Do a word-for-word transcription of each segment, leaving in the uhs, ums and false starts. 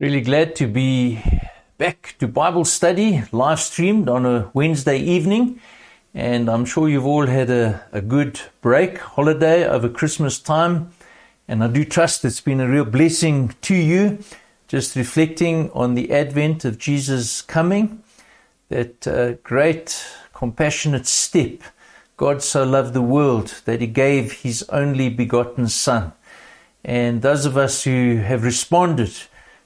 Really glad to be back to Bible study, live streamed on a Wednesday evening. And I'm sure you've all had a, a good break, holiday over Christmas time. And I do trust it's been a real blessing to you, just reflecting on the advent of Jesus' coming, that uh, great compassionate step. God so loved the world that He gave His only begotten Son. And those of us who have responded,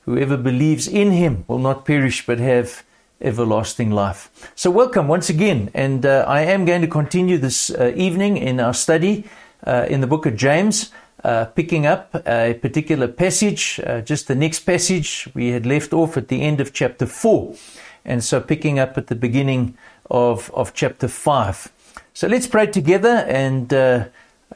whoever believes in Him will not perish but have everlasting life. So welcome once again. And uh, I am going to continue this uh, evening in our study uh, in the book of James, uh, picking up a particular passage, uh, just the next passage we had left off at the end of chapter four. And so picking up at the beginning of, of chapter five. So let's pray together and uh,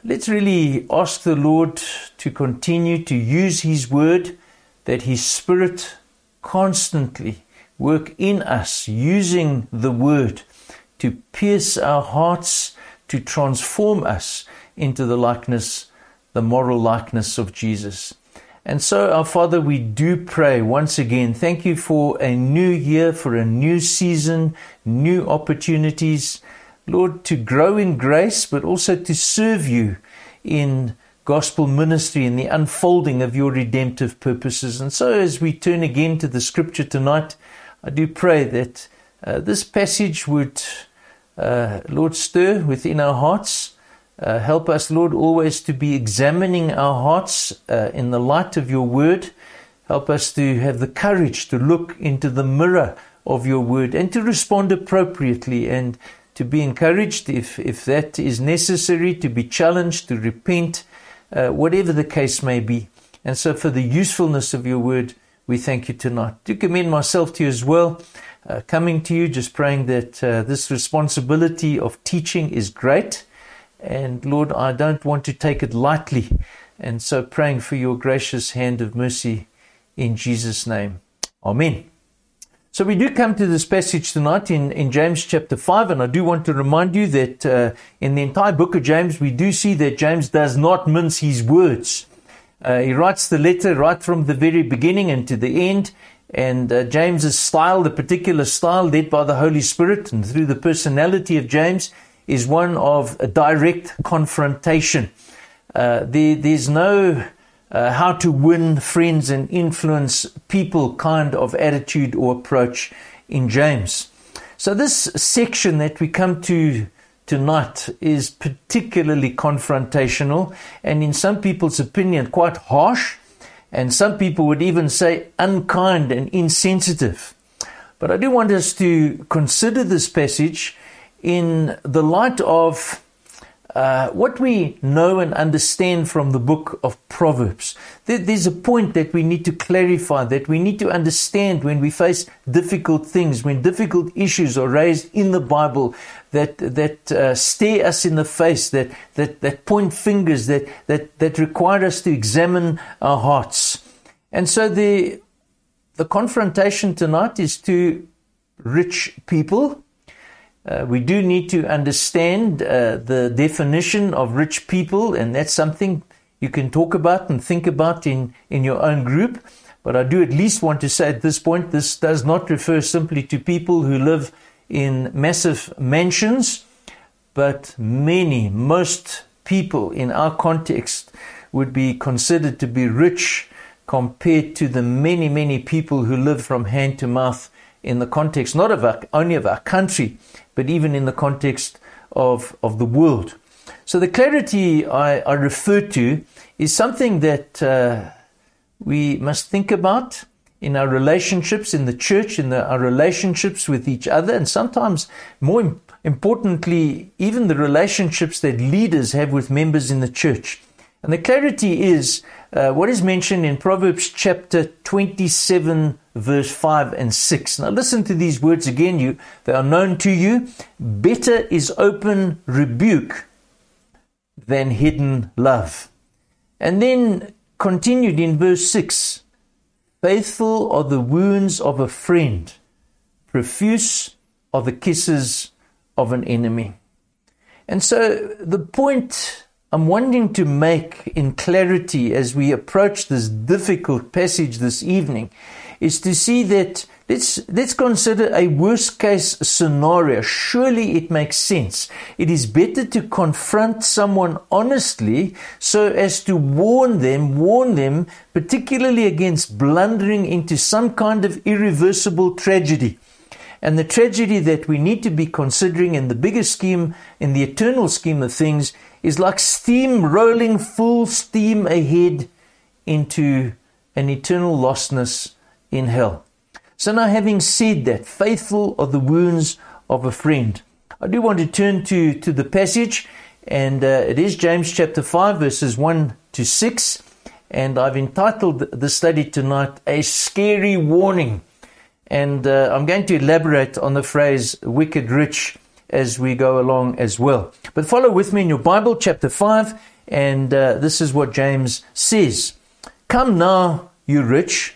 let's really ask the Lord to continue to use His word, that His Spirit constantly work in us, using the Word to pierce our hearts, to transform us into the likeness, the moral likeness of Jesus. And so, our Father, we do pray once again, thank You for a new year, for a new season, new opportunities, Lord, to grow in grace, but also to serve You in gospel ministry and the unfolding of Your redemptive purposes. And so as we turn again to the scripture tonight, I do pray that uh, this passage would, uh, Lord, stir within our hearts. Uh, help us, Lord, always to be examining our hearts uh, in the light of Your word. Help us to have the courage to look into the mirror of Your word and to respond appropriately and to be encouraged if, if that is necessary, to be challenged, to repent, Uh, whatever the case may be. And so for the usefulness of Your word, we thank You tonight. Do commend myself to You as well, uh, coming to you, just praying that uh, this responsibility of teaching is great. And Lord, I don't want to take it lightly. And so praying for Your gracious hand of mercy in Jesus' name. Amen. So we do come to this passage tonight in, in James chapter five, and I do want to remind you that uh, in the entire book of James, we do see that James does not mince his words. Uh, he writes the letter right from the very beginning and to the end, and uh, James's style, the particular style led by the Holy Spirit and through the personality of James, is one of a direct confrontation. Uh, there, there's no... Uh, how to win friends and influence people kind of attitude or approach in James. So this section that we come to tonight is particularly confrontational and in some people's opinion quite harsh, and some people would even say unkind and insensitive. But I do want us to consider this passage in the light of Uh, what we know and understand from the book of Proverbs. There, there's a point that we need to clarify, that we need to understand when we face difficult things, when difficult issues are raised in the Bible that that uh, stare us in the face, that that that point fingers, that that that require us to examine our hearts. And so the the confrontation tonight is to rich people. Uh, we do need to understand uh, the definition of rich people, and that's something you can talk about and think about in, in your own group. But I do at least want to say at this point, this does not refer simply to people who live in massive mansions, but many, most people in our context would be considered to be rich compared to the many, many people who live from hand to mouth in the context not of our, only of our country, but even in the context of, of the world. So the clarity I, I refer to is something that uh, we must think about in our relationships in the church, in the, our relationships with each other, and sometimes more im- importantly, even the relationships that leaders have with members in the church. And the clarity is uh, what is mentioned in Proverbs chapter twenty-seven, verse five and six. Now listen to these words again. You, they are known to you. Better is open rebuke than hidden love. And then continued in verse six. Faithful are the wounds of a friend. Profuse are the kisses of an enemy. And so the point I'm wanting to make in clarity as we approach this difficult passage this evening is to see that let's, let's consider a worst-case scenario. Surely it makes sense. It is better to confront someone honestly so as to warn them, warn them, particularly against blundering into some kind of irreversible tragedy. And the tragedy that we need to be considering in the bigger scheme, in the eternal scheme of things, is like steam rolling full steam ahead into an eternal lostness in hell. So now, having said that, faithful are the wounds of a friend. I do want to turn to, to the passage, and uh, it is James chapter five, verses one to six, and I've entitled the study tonight, A Scary Warning. And uh, I'm going to elaborate on the phrase wicked rich as we go along as well. But follow with me in your Bible, chapter five, and uh, this is what James says. Come now, you rich,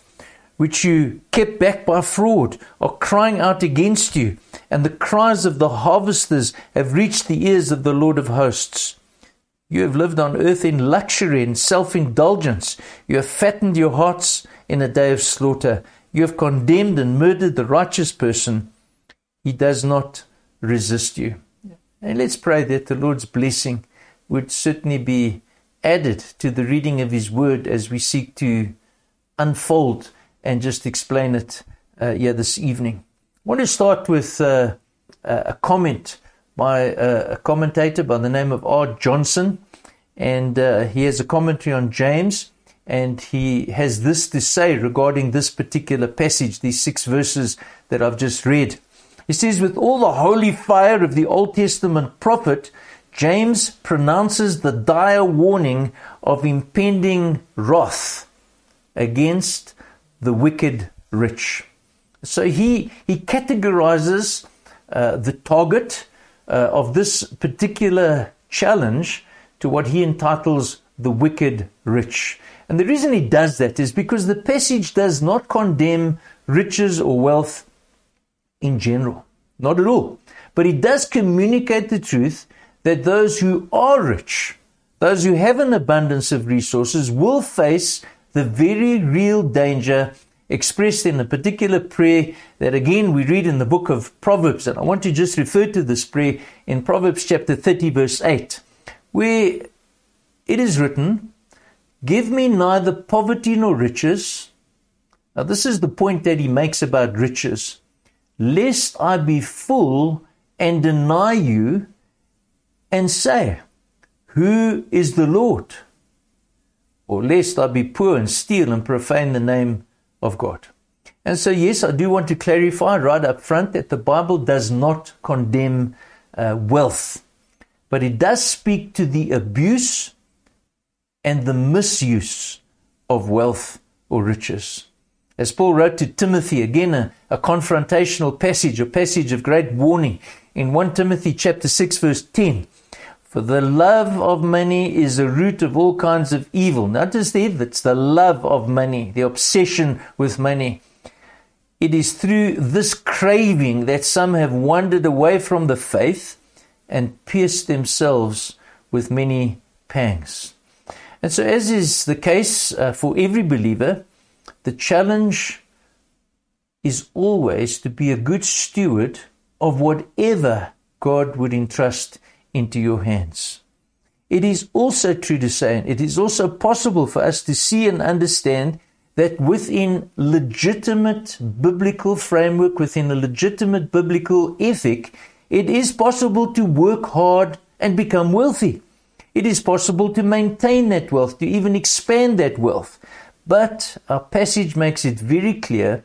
which you kept back by fraud, are crying out against you, and the cries of the harvesters have reached the ears of the Lord of hosts. You have lived on earth in luxury and self-indulgence. You have fattened your hearts in a day of slaughter. You have condemned and murdered the righteous person. He does not resist you. And let's pray that the Lord's blessing would certainly be added to the reading of His Word as we seek to unfold and just explain it uh, here this evening. I want to start with uh, a comment by a commentator by the name of R. Johnson, and uh, he has a commentary on James, and he has this to say regarding this particular passage, these six verses that I've just read. He says, with all the holy fire of the Old Testament prophet, James pronounces the dire warning of impending wrath against the wicked rich. So he he categorizes uh, the target uh, of this particular challenge to what he entitles the wicked rich. And the reason he does that is because the passage does not condemn riches or wealth in general. Not at all. But it does communicate the truth that those who are rich, those who have an abundance of resources, will face the very real danger expressed in a particular prayer that again we read in the book of Proverbs. And I want to just refer to this prayer in Proverbs chapter thirty verse eight, where it is written, give me neither poverty nor riches. Now this is the point that he makes about riches. Lest I be full and deny you and say, who is the Lord? Or lest I be poor and steal and profane the name of God. And so, yes, I do want to clarify right up front that the Bible does not condemn uh, wealth, but it does speak to the abuse and the misuse of wealth or riches. As Paul wrote to Timothy, again, a, a confrontational passage, a passage of great warning in First Timothy chapter six, verse ten. For the love of money is the root of all kinds of evil. Notice there, that's the love of money, the obsession with money. It is through this craving that some have wandered away from the faith and pierced themselves with many pangs. And so, as is the case uh, for every believer, the challenge is always to be a good steward of whatever God would entrust into your hands. It is also true to say, and it is also possible for us to see and understand that within legitimate biblical framework, within a legitimate biblical ethic, it is possible to work hard and become wealthy. It is possible to maintain that wealth, to even expand that wealth. But our passage makes it very clear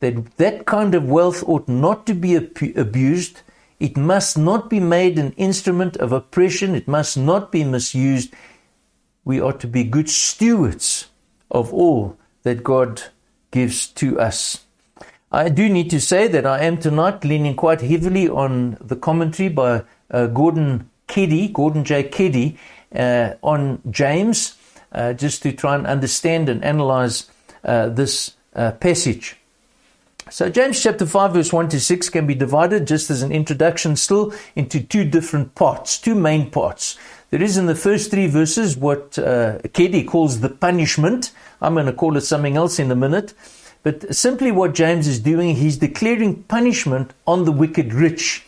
that that kind of wealth ought not to be ab- abused. It must not be made an instrument of oppression. It must not be misused. We are to be good stewards of all that God gives to us. I do need to say that I am tonight leaning quite heavily on the commentary by uh, Gordon Keddie, Gordon J. Keddie, uh, on James, uh, just to try and understand and analyze uh, this uh, passage. So James chapter five verse one to six can be divided, just as an introduction still, into two different parts, two main parts. There is in the first three verses what uh, Keddie calls the punishment. I'm going to call it something else in a minute. But simply what James is doing, he's declaring punishment on the wicked rich.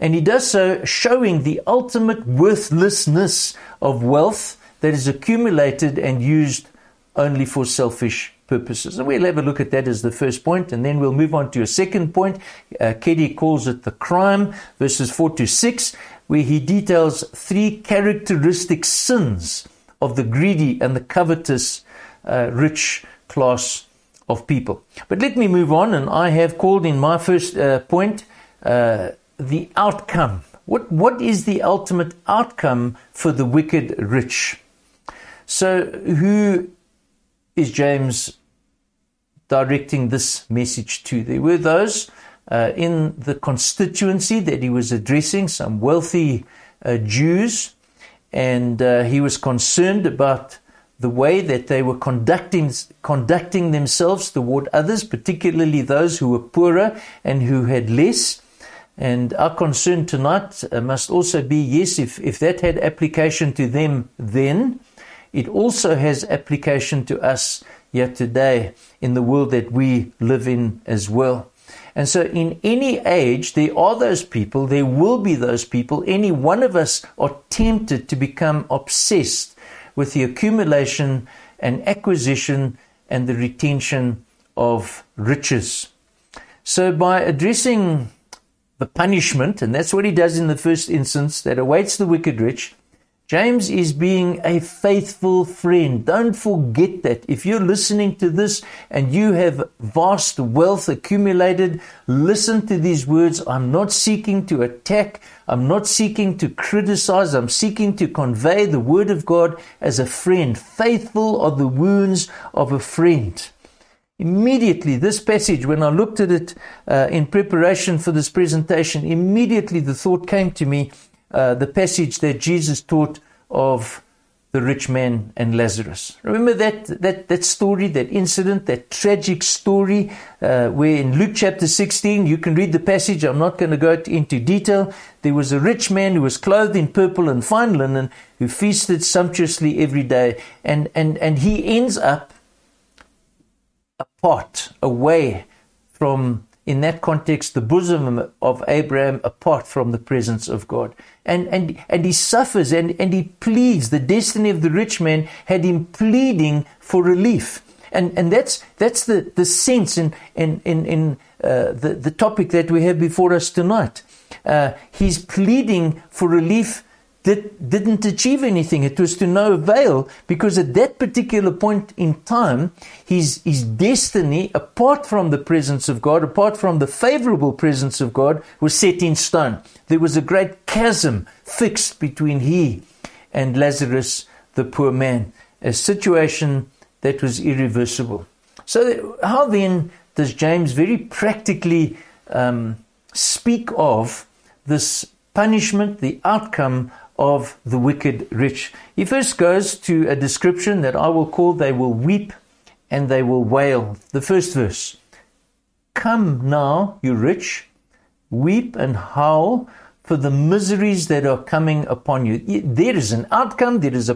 And he does so showing the ultimate worthlessness of wealth that is accumulated and used only for selfish purposes. And we'll have a look at that as the first point, and then we'll move on to a second point. Uh, Keddie calls it the crime, verses four to six, where he details three characteristic sins of the greedy and the covetous uh, rich class of people. But let me move on, and I have called in my first uh, point uh, the outcome. What what is the ultimate outcome for the wicked rich? So who is James directing this message to? There were those uh, in the constituency that he was addressing, some wealthy uh, Jews, and uh, he was concerned about the way that they were conducting conducting themselves toward others, particularly those who were poorer and who had less. And our concern tonight uh, must also be, yes, if, if that had application to them then, it also has application to us yet today in the world that we live in as well. And so in any age, there are those people, there will be those people. Any one of us are tempted to become obsessed with the accumulation and acquisition and the retention of riches. So by addressing the punishment, and that's what he does in the first instance, that awaits the wicked rich, James is being a faithful friend. Don't forget that. If you're listening to this and you have vast wealth accumulated, listen to these words. I'm not seeking to attack. I'm not seeking to criticize. I'm seeking to convey the word of God as a friend. Faithful are the wounds of a friend. Immediately, this passage, when I looked at it uh, in preparation for this presentation, immediately the thought came to me, Uh, the passage that Jesus taught of the rich man and Lazarus. Remember that that that story, that incident, that tragic story uh, where in Luke chapter sixteen, you can read the passage. I'm not going to go into detail. There was a rich man who was clothed in purple and fine linen, who feasted sumptuously every day, and and and he ends up apart, away from, in that context, the bosom of Abraham, apart from the presence of God. And and and he suffers and, and he pleads. The destiny of the rich man had him pleading for relief. And and that's that's the, the sense in in, in, in uh, the, the topic that we have before us tonight. Uh, his pleading for relief did, didn't achieve anything. It was to no avail, because at that particular point in time, his, his destiny, apart from the presence of God, apart from the favorable presence of God, was set in stone. There was a great chasm fixed between he and Lazarus, the poor man, a situation that was irreversible. So how then does James very practically um, speak of this punishment, the outcome of the wicked rich? He first goes to a description that I will call, they will weep and they will wail. The first verse, come now, you rich, weep and howl for the miseries that are coming upon you. There is an outcome, there is a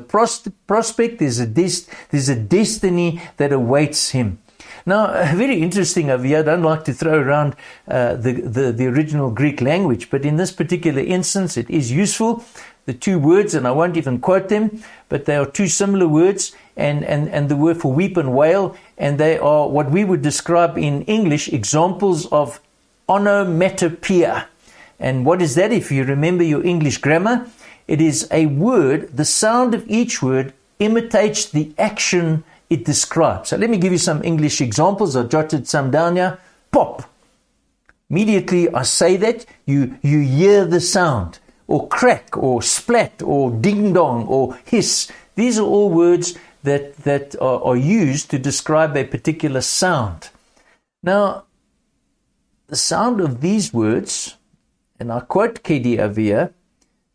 prospect, there's a, des- there's a destiny that awaits him. Now, very interesting over here, I don't like to throw around uh, the, the, the original Greek language, but in this particular instance, it is useful. The two words, and I won't even quote them, but they are two similar words, and, and, and the word for weep and wail, and they are what we would describe in English, examples of onomatopoeia. And what is that? If you remember your English grammar, it is a word, the sound of each word imitates the action it describes. So let me give you some English examples. I jotted some down here. Pop. Immediately I say that, you, you hear the sound. Or crack, or splat, or ding-dong, or hiss. These are all words that, that are, are used to describe a particular sound. Now, the sound of these words, and I quote Keddie over here,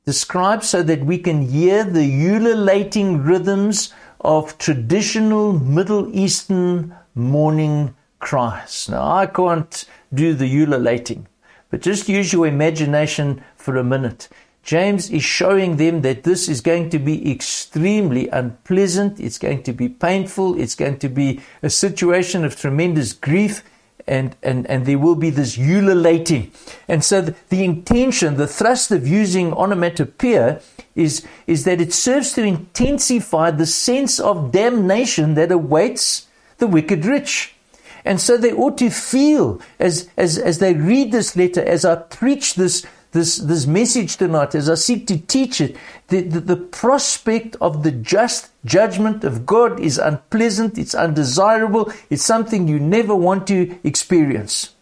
describes so that we can hear the ululating rhythms of traditional Middle Eastern morning cries. Now, I can't do the ululating, but just use your imagination for a minute. James is showing them that this is going to be extremely unpleasant. It's going to be painful. It's going to be a situation of tremendous grief. And, and, and there will be this ululating. And so the, the intention, the thrust of using onomatopoeia is, is that it serves to intensify the sense of damnation that awaits the wicked rich. And so they ought to feel as, as, as they read this letter, as I preach this, this, this message tonight, as I seek to teach it, the, the, the prospect of the just judgment of God is unpleasant, it's undesirable, it's something you never want to experience.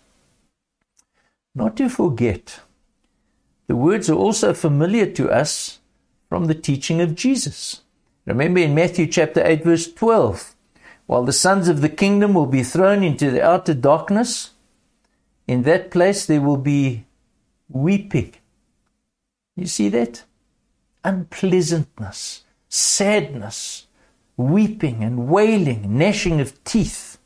Not to forget, the words are also familiar to us from the teaching of Jesus. Remember in Matthew chapter eight, verse twelve, while the sons of the kingdom will be thrown into the outer darkness, in that place there will be weeping. You see that? Unpleasantness. Sadness, weeping and wailing, gnashing of teeth.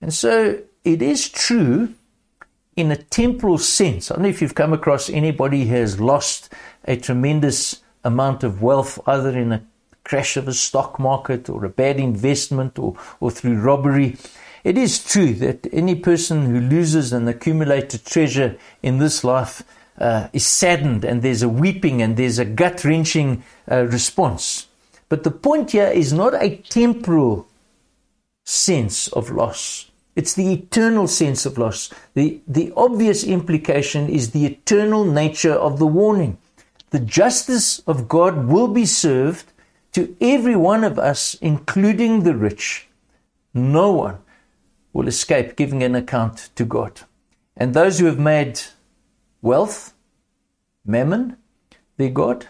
And so it is true in a temporal sense. I don't know if you've come across anybody who has lost a tremendous amount of wealth, either in a crash of a stock market or a bad investment or, or through robbery. It is true that any person who loses an accumulated treasure in this life Uh, is saddened, and there's a weeping and there's a gut-wrenching uh, response. But the point here is not a temporal sense of loss. It's the eternal sense of loss. The, the obvious implication is the eternal nature of the warning. The justice of God will be served to every one of us, including the rich. No one will escape giving an account to God. And those who have made wealth, mammon, their God,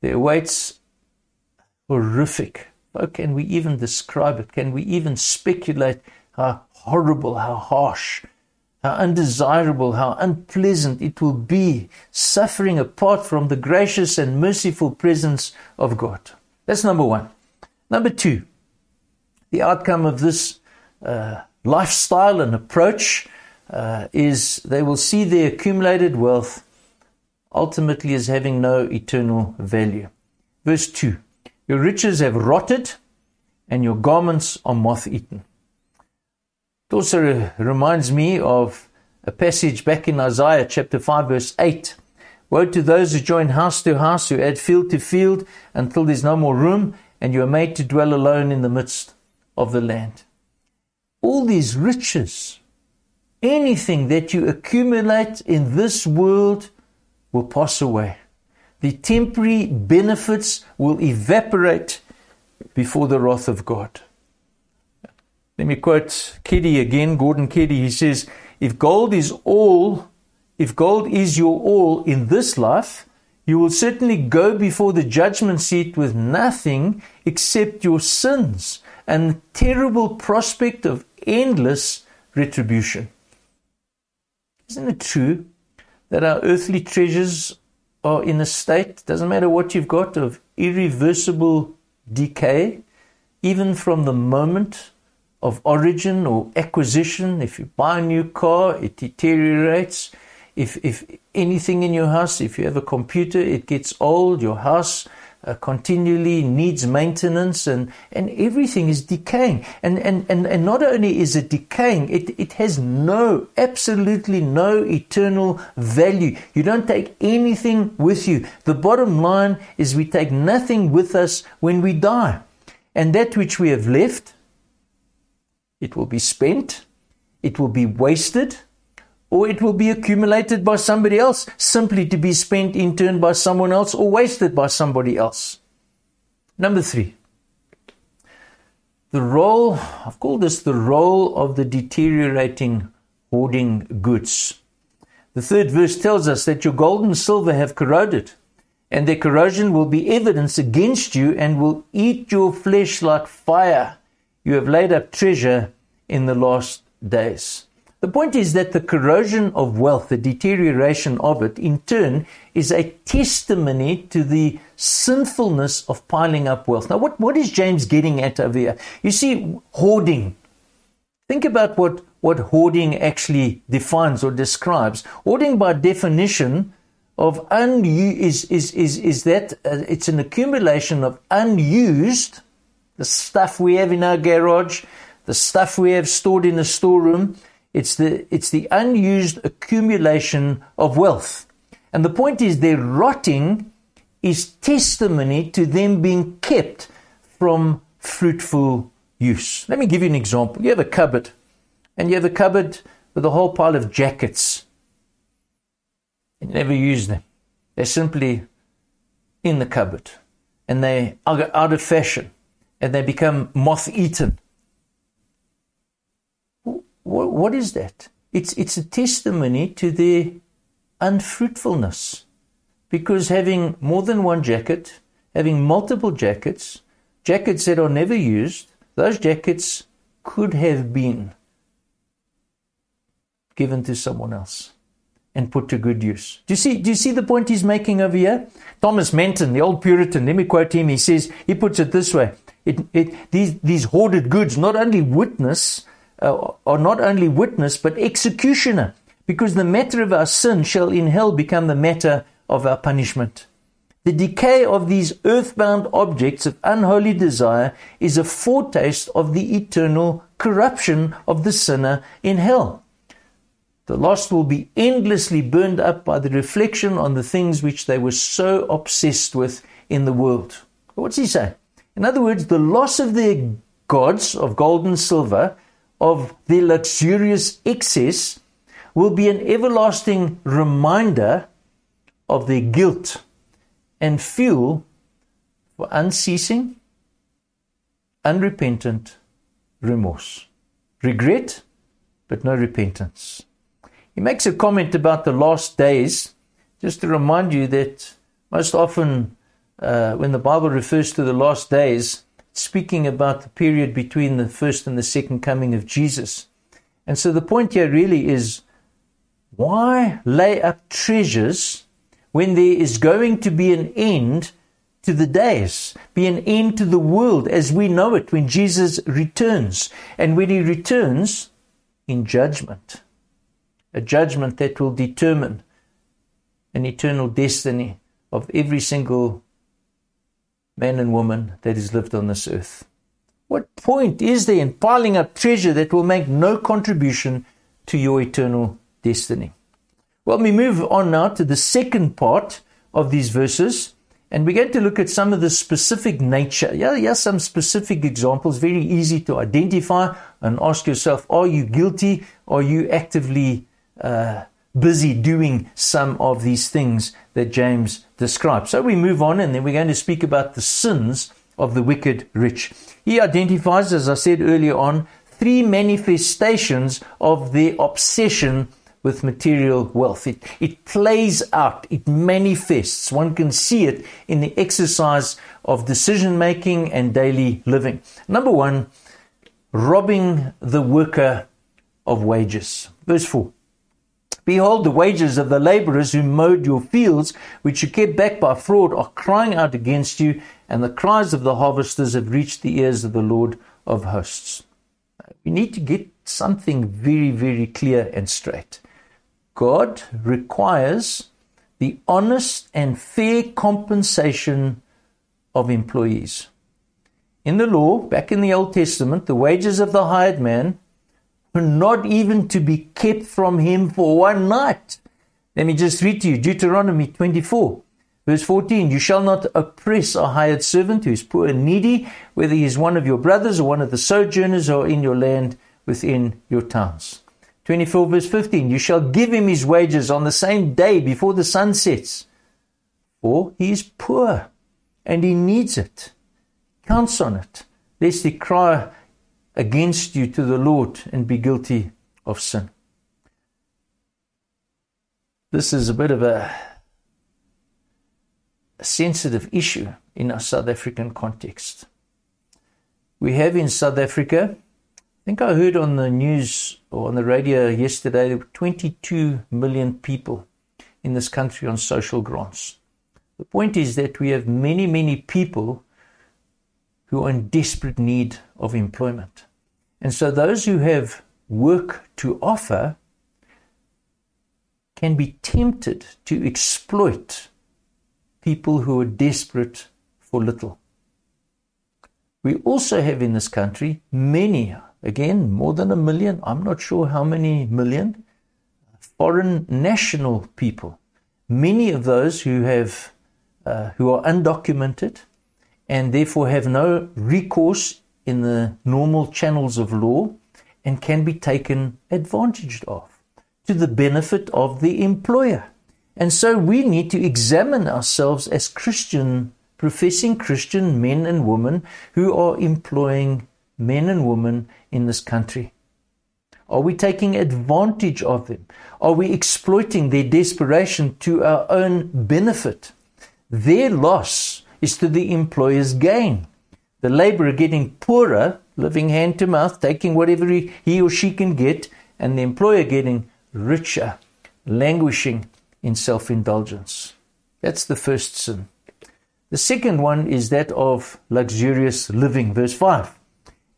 their weights, horrific. How can we even describe it? Can we even speculate how horrible, how harsh, how undesirable, how unpleasant it will be suffering apart from the gracious and merciful presence of God? That's number one. Number two, the outcome of this uh, lifestyle and approach Uh, is they will see their accumulated wealth ultimately as having no eternal value. Verse two, your riches have rotted and your garments are moth-eaten. It also re- reminds me of a passage back in Isaiah chapter five verse eight. Woe to those who join house to house, who add field to field until there's no more room, and you are made to dwell alone in the midst of the land. All these riches, anything that you accumulate in this world will pass away. The temporary benefits will evaporate before the wrath of God. Let me quote Keddie again, Gordon Keddie. He says, if gold is all, if gold is your all in this life, you will certainly go before the judgment seat with nothing except your sins and the terrible prospect of endless retribution. Isn't it true that our earthly treasures are in a state, doesn't matter what you've got, of irreversible decay, even from the moment of origin or acquisition? If you buy a new car, it deteriorates. If, if anything in your house, if you have a computer, it gets old. Your house Uh, continually needs maintenance, and, and everything is decaying. And, and, and, and not only is it decaying, it, it has no, absolutely no eternal value. You don't take anything with you. The bottom line is we take nothing with us when we die. And that which we have left, it will be spent, it will be wasted, or it will be accumulated by somebody else, simply to be spent in turn by someone else or wasted by somebody else. Number three, the role, I've called this the role of the deteriorating hoarding goods. The third verse tells us that your gold and silver have corroded, and their corrosion will be evidence against you and will eat your flesh like fire. You have laid up treasure in the last days." The point is that the corrosion of wealth, the deterioration of it, in turn, is a testimony to the sinfulness of piling up wealth. Now, what, what is James getting at over here? You see, hoarding. Think about what, what hoarding actually defines or describes. Hoarding, by definition, of un- is, is, is, is that uh, it's an accumulation of unused, the stuff we have in our garage, the stuff we have stored in a storeroom. It's the, it's the unused accumulation of wealth. And the point is their rotting is testimony to them being kept from fruitful use. Let me give you an example. You have a cupboard, and you have a cupboard with a whole pile of jackets. You never use them. They're simply in the cupboard, and they are out of fashion, and they become moth-eaten. What is that? It's it's a testimony to their unfruitfulness, because having more than one jacket, having multiple jackets, jackets that are never used, those jackets could have been given to someone else and put to good use. Do you see, do you see the point he's making over here? Thomas Manton, the old Puritan, let me quote him. He says, he puts it this way. It, it, these, these hoarded goods not only witness... Uh, are not only witness but executioner, because the matter of our sin shall in hell become the matter of our punishment. The decay of these earthbound objects of unholy desire is a foretaste of the eternal corruption of the sinner in hell. The lost will be endlessly burned up by the reflection on the things which they were so obsessed with in the world. What's he saying? In other words, the loss of their gods of gold and silver, of their luxurious excess, will be an everlasting reminder of their guilt and fuel for unceasing, unrepentant remorse. Regret, but no repentance. He makes a comment about the last days, just to remind you that most often uh, when the Bible refers to the last days, speaking about the period between the first and the second coming of Jesus. And so the point here really is, why lay up treasures when there is going to be an end to the days, be an end to the world as we know it when Jesus returns? And when he returns in judgment, a judgment that will determine an eternal destiny of every single man and woman that has lived on this earth. What point is there in piling up treasure that will make no contribution to your eternal destiny? Well, we move on now to the second part of these verses, and we're going to look at some of the specific nature. Yeah, yeah, some specific examples, very easy to identify, and ask yourself, are you guilty? Are you actively uh, busy doing some of these things that James describes? So we move on, and then we're going to speak about the sins of the wicked rich. He identifies, as I said earlier on, three manifestations of their obsession with material wealth. It, it plays out, it manifests. One can see it in the exercise of decision making and daily living. Number one, robbing the worker of wages. Verse four. "Behold, the wages of the laborers who mowed your fields, which you kept back by fraud, are crying out against you, and the cries of the harvesters have reached the ears of the Lord of hosts." We need to get something very, very clear and straight. God requires the honest and fair compensation of employees. In the law, back in the Old Testament, the wages of the hired man, not even to be kept from him for one night. Let me just read to you Deuteronomy twenty-four, verse fourteen. "You shall not oppress a hired servant who is poor and needy, whether he is one of your brothers or one of the sojourners or in your land within your towns." twenty-four, verse fifteen. "You shall give him his wages on the same day before the sun sets, for he is poor and he needs it. Counts on it, lest he cry against you to the Lord and be guilty of sin." This is a bit of a a sensitive issue in a South African context. We have in South Africa, I think I heard on the news or on the radio yesterday, there were twenty-two million people in this country on social grants. The point is that we have many, many people who are in desperate need of employment. And so those who have work to offer can be tempted to exploit people who are desperate for little. We also have in this country many, again, more than a million, I'm not sure how many million, foreign national people, many of those who have uh, who are undocumented and therefore have no recourse in the normal channels of law and can be taken advantage of to the benefit of the employer. And so we need to examine ourselves as Christian, professing Christian men and women who are employing men and women in this country. Are we taking advantage of them? Are we exploiting their desperation to our own benefit? Their loss is to the employer's gain. The laborer getting poorer, living hand to mouth, taking whatever he, he or she can get, and the employer getting richer, languishing in self-indulgence. That's the first sin. The second one is that of luxurious living. Verse five.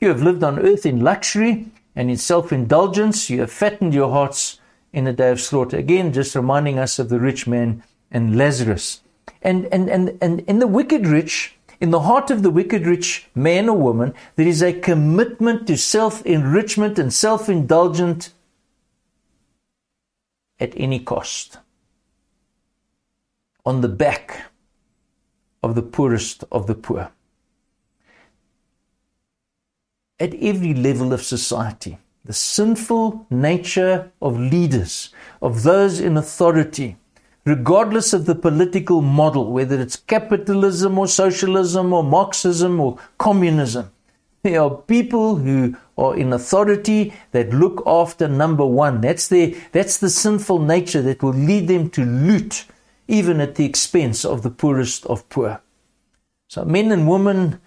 You have lived on earth in luxury and in self-indulgence. You have fattened your hearts in a day of slaughter. Again, just reminding us of the rich man and Lazarus. And and and and in the wicked rich, in the heart of the wicked rich man or woman, there is a commitment to self-enrichment and self-indulgent at any cost, on the back of the poorest of the poor. At every level of society, the sinful nature of leaders, of those in authority, regardless of the political model, whether it's capitalism or socialism or Marxism or communism, there are people who are in authority that look after number one. That's their, that's the sinful nature that will lead them to loot, even at the expense of the poorest of poor. So men and women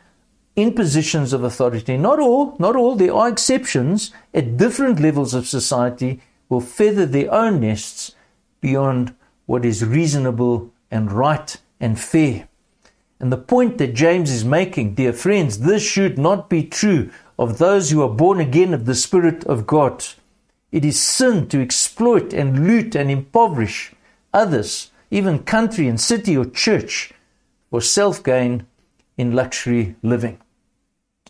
in positions of authority, not all, not all, there are exceptions, at different levels of society, will feather their own nests beyond what is reasonable and right and fair. And the point that James is making, dear friends, this should not be true of those who are born again of the Spirit of God. It is sin to exploit and loot and impoverish others, even country and city or church, for self-gain in luxury living.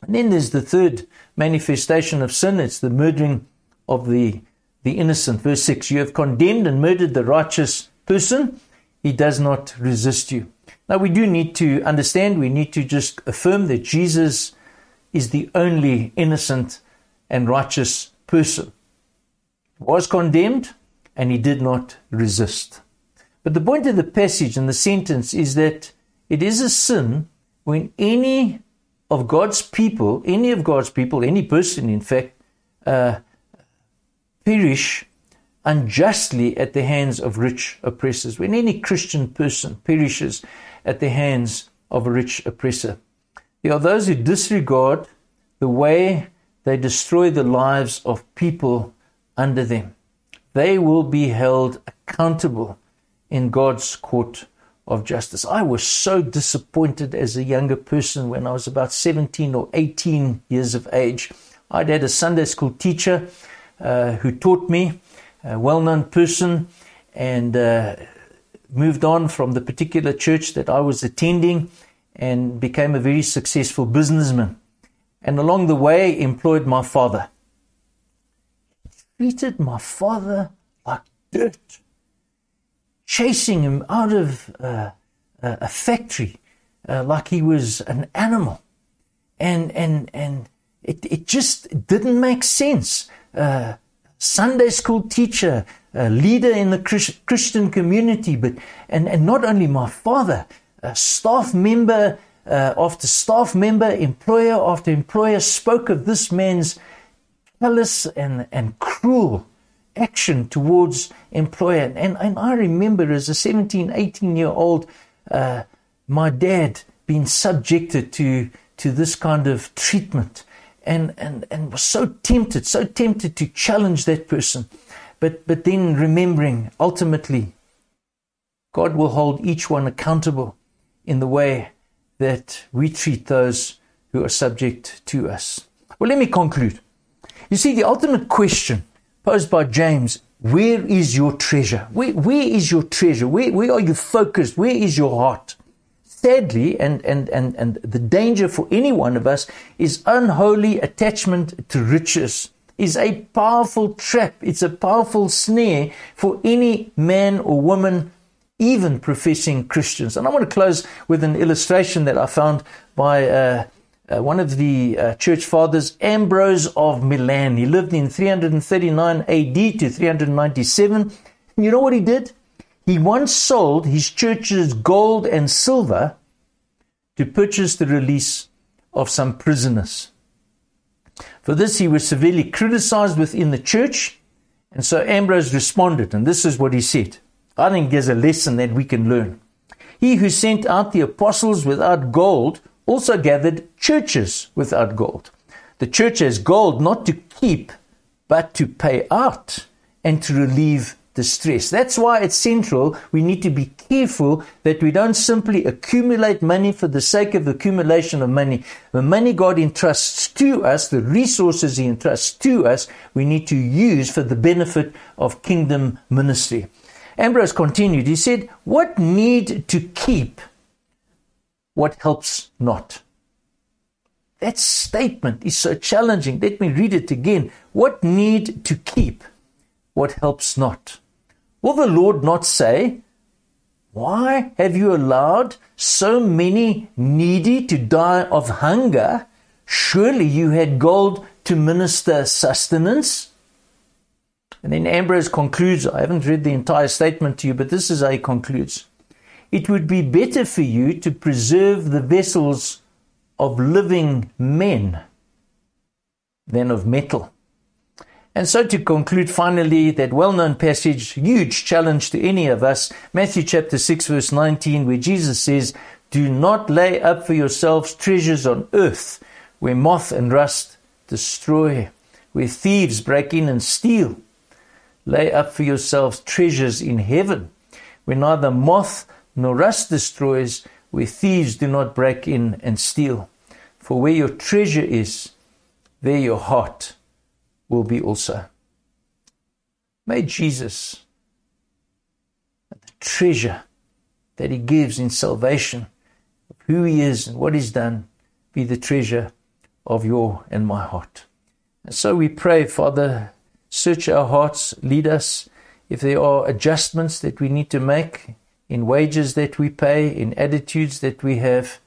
And then there's the third manifestation of sin. It's the murdering of the, the innocent. Verse six, you have condemned and murdered the righteous person. He does not resist you. Now we do need to understand, we need to just affirm that Jesus is the only innocent and righteous person. He was condemned and he did not resist. But the point of the passage and the sentence is that it is a sin when any of God's people, any of God's people, any person in fact, uh, perish unjustly at the hands of rich oppressors. When any Christian person perishes at the hands of a rich oppressor, there are those who disregard the way they destroy the lives of people under them. They will be held accountable in God's court of justice. I was so disappointed as a younger person when I was about seventeen or eighteen years of age. I'd had a Sunday school teacher uh, who taught me, a well-known person, and uh, moved on from the particular church that I was attending and became a very successful businessman. And along the way, employed my father. He treated my father like dirt, chasing him out of uh, a factory uh, like he was an animal. And and and it, it just didn't make sense. Uh, Sunday school teacher, a leader in the Christian community, but and, and not only my father, a staff member uh, after staff member, employer after employer spoke of this man's callous and, and cruel action towards employer. And, and I remember as a seventeen, eighteen year old uh, my dad been subjected to to this kind of treatment, and and and was so tempted, so tempted to challenge that person, but but then remembering ultimately, God will hold each one accountable in the way that we treat those who are subject to us. Well, let me conclude. You see, the ultimate question posed by James: where is your treasure? Where, where is your treasure? Where, where are you focused? Where is your heart? Sadly, and, and, and, and the danger for any one of us is unholy attachment to riches. Is a powerful trap. It's a powerful snare for any man or woman, even professing Christians. And I want to close with an illustration that I found by uh, uh, one of the uh, church fathers, Ambrose of Milan. He lived in three thirty-nine A D to three ninety-seven. And you know what he did? He once sold his church's gold and silver to purchase the release of some prisoners. For this, he was severely criticized within the church. And so Ambrose responded, and this is what he said. I think there's a lesson that we can learn. He who sent out the apostles without gold also gathered churches without gold. The church has gold not to keep, but to pay out and to relieve distress. That's why it's central. We need to be careful that we don't simply accumulate money for the sake of accumulation of money. The money God entrusts to us, the resources He entrusts to us, we need to use for the benefit of kingdom ministry. Ambrose continued, he said, what need to keep what helps not? That statement is so challenging. Let me read it again. What need to keep what helps not? Will the Lord not say, why have you allowed so many needy to die of hunger? Surely you had gold to minister sustenance. And then Ambrose concludes, I haven't read the entire statement to you, but this is how he concludes. It would be better for you to preserve the vessels of living men than of metal. And so to conclude finally, that well-known passage, huge challenge to any of us, Matthew chapter six, verse nineteen, where Jesus says, do not lay up for yourselves treasures on earth, where moth and rust destroy, where thieves break in and steal. Lay up for yourselves treasures in heaven, where neither moth nor rust destroys, where thieves do not break in and steal. For where your treasure is, there your heart will be also. May Jesus, the treasure that He gives in salvation, of who He is and what He's done, be the treasure of your and my heart. And so we pray, Father, search our hearts, lead us. If there are adjustments that we need to make in wages that we pay, in attitudes that we have,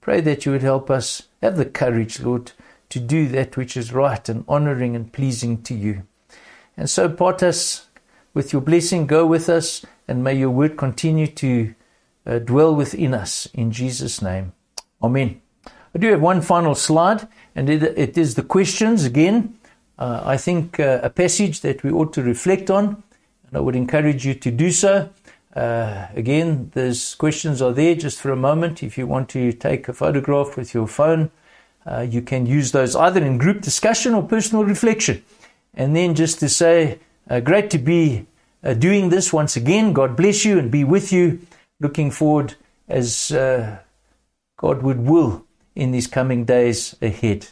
pray that you would help us have the courage, Lord, to do that which is right and honoring and pleasing to you. And so part us with your blessing, go with us, and may your word continue to uh, dwell within us. In Jesus' name, amen. I do have one final slide, and it, it is the questions again. Uh, I think uh, a passage that we ought to reflect on, and I would encourage you to do so. Uh, again, those questions are there just for a moment. If you want to take a photograph with your phone, uh, you can use those either in group discussion or personal reflection. And then just to say, uh, great to be uh, doing this once again. God bless you and be with you. Looking forward as uh, God would will in these coming days ahead.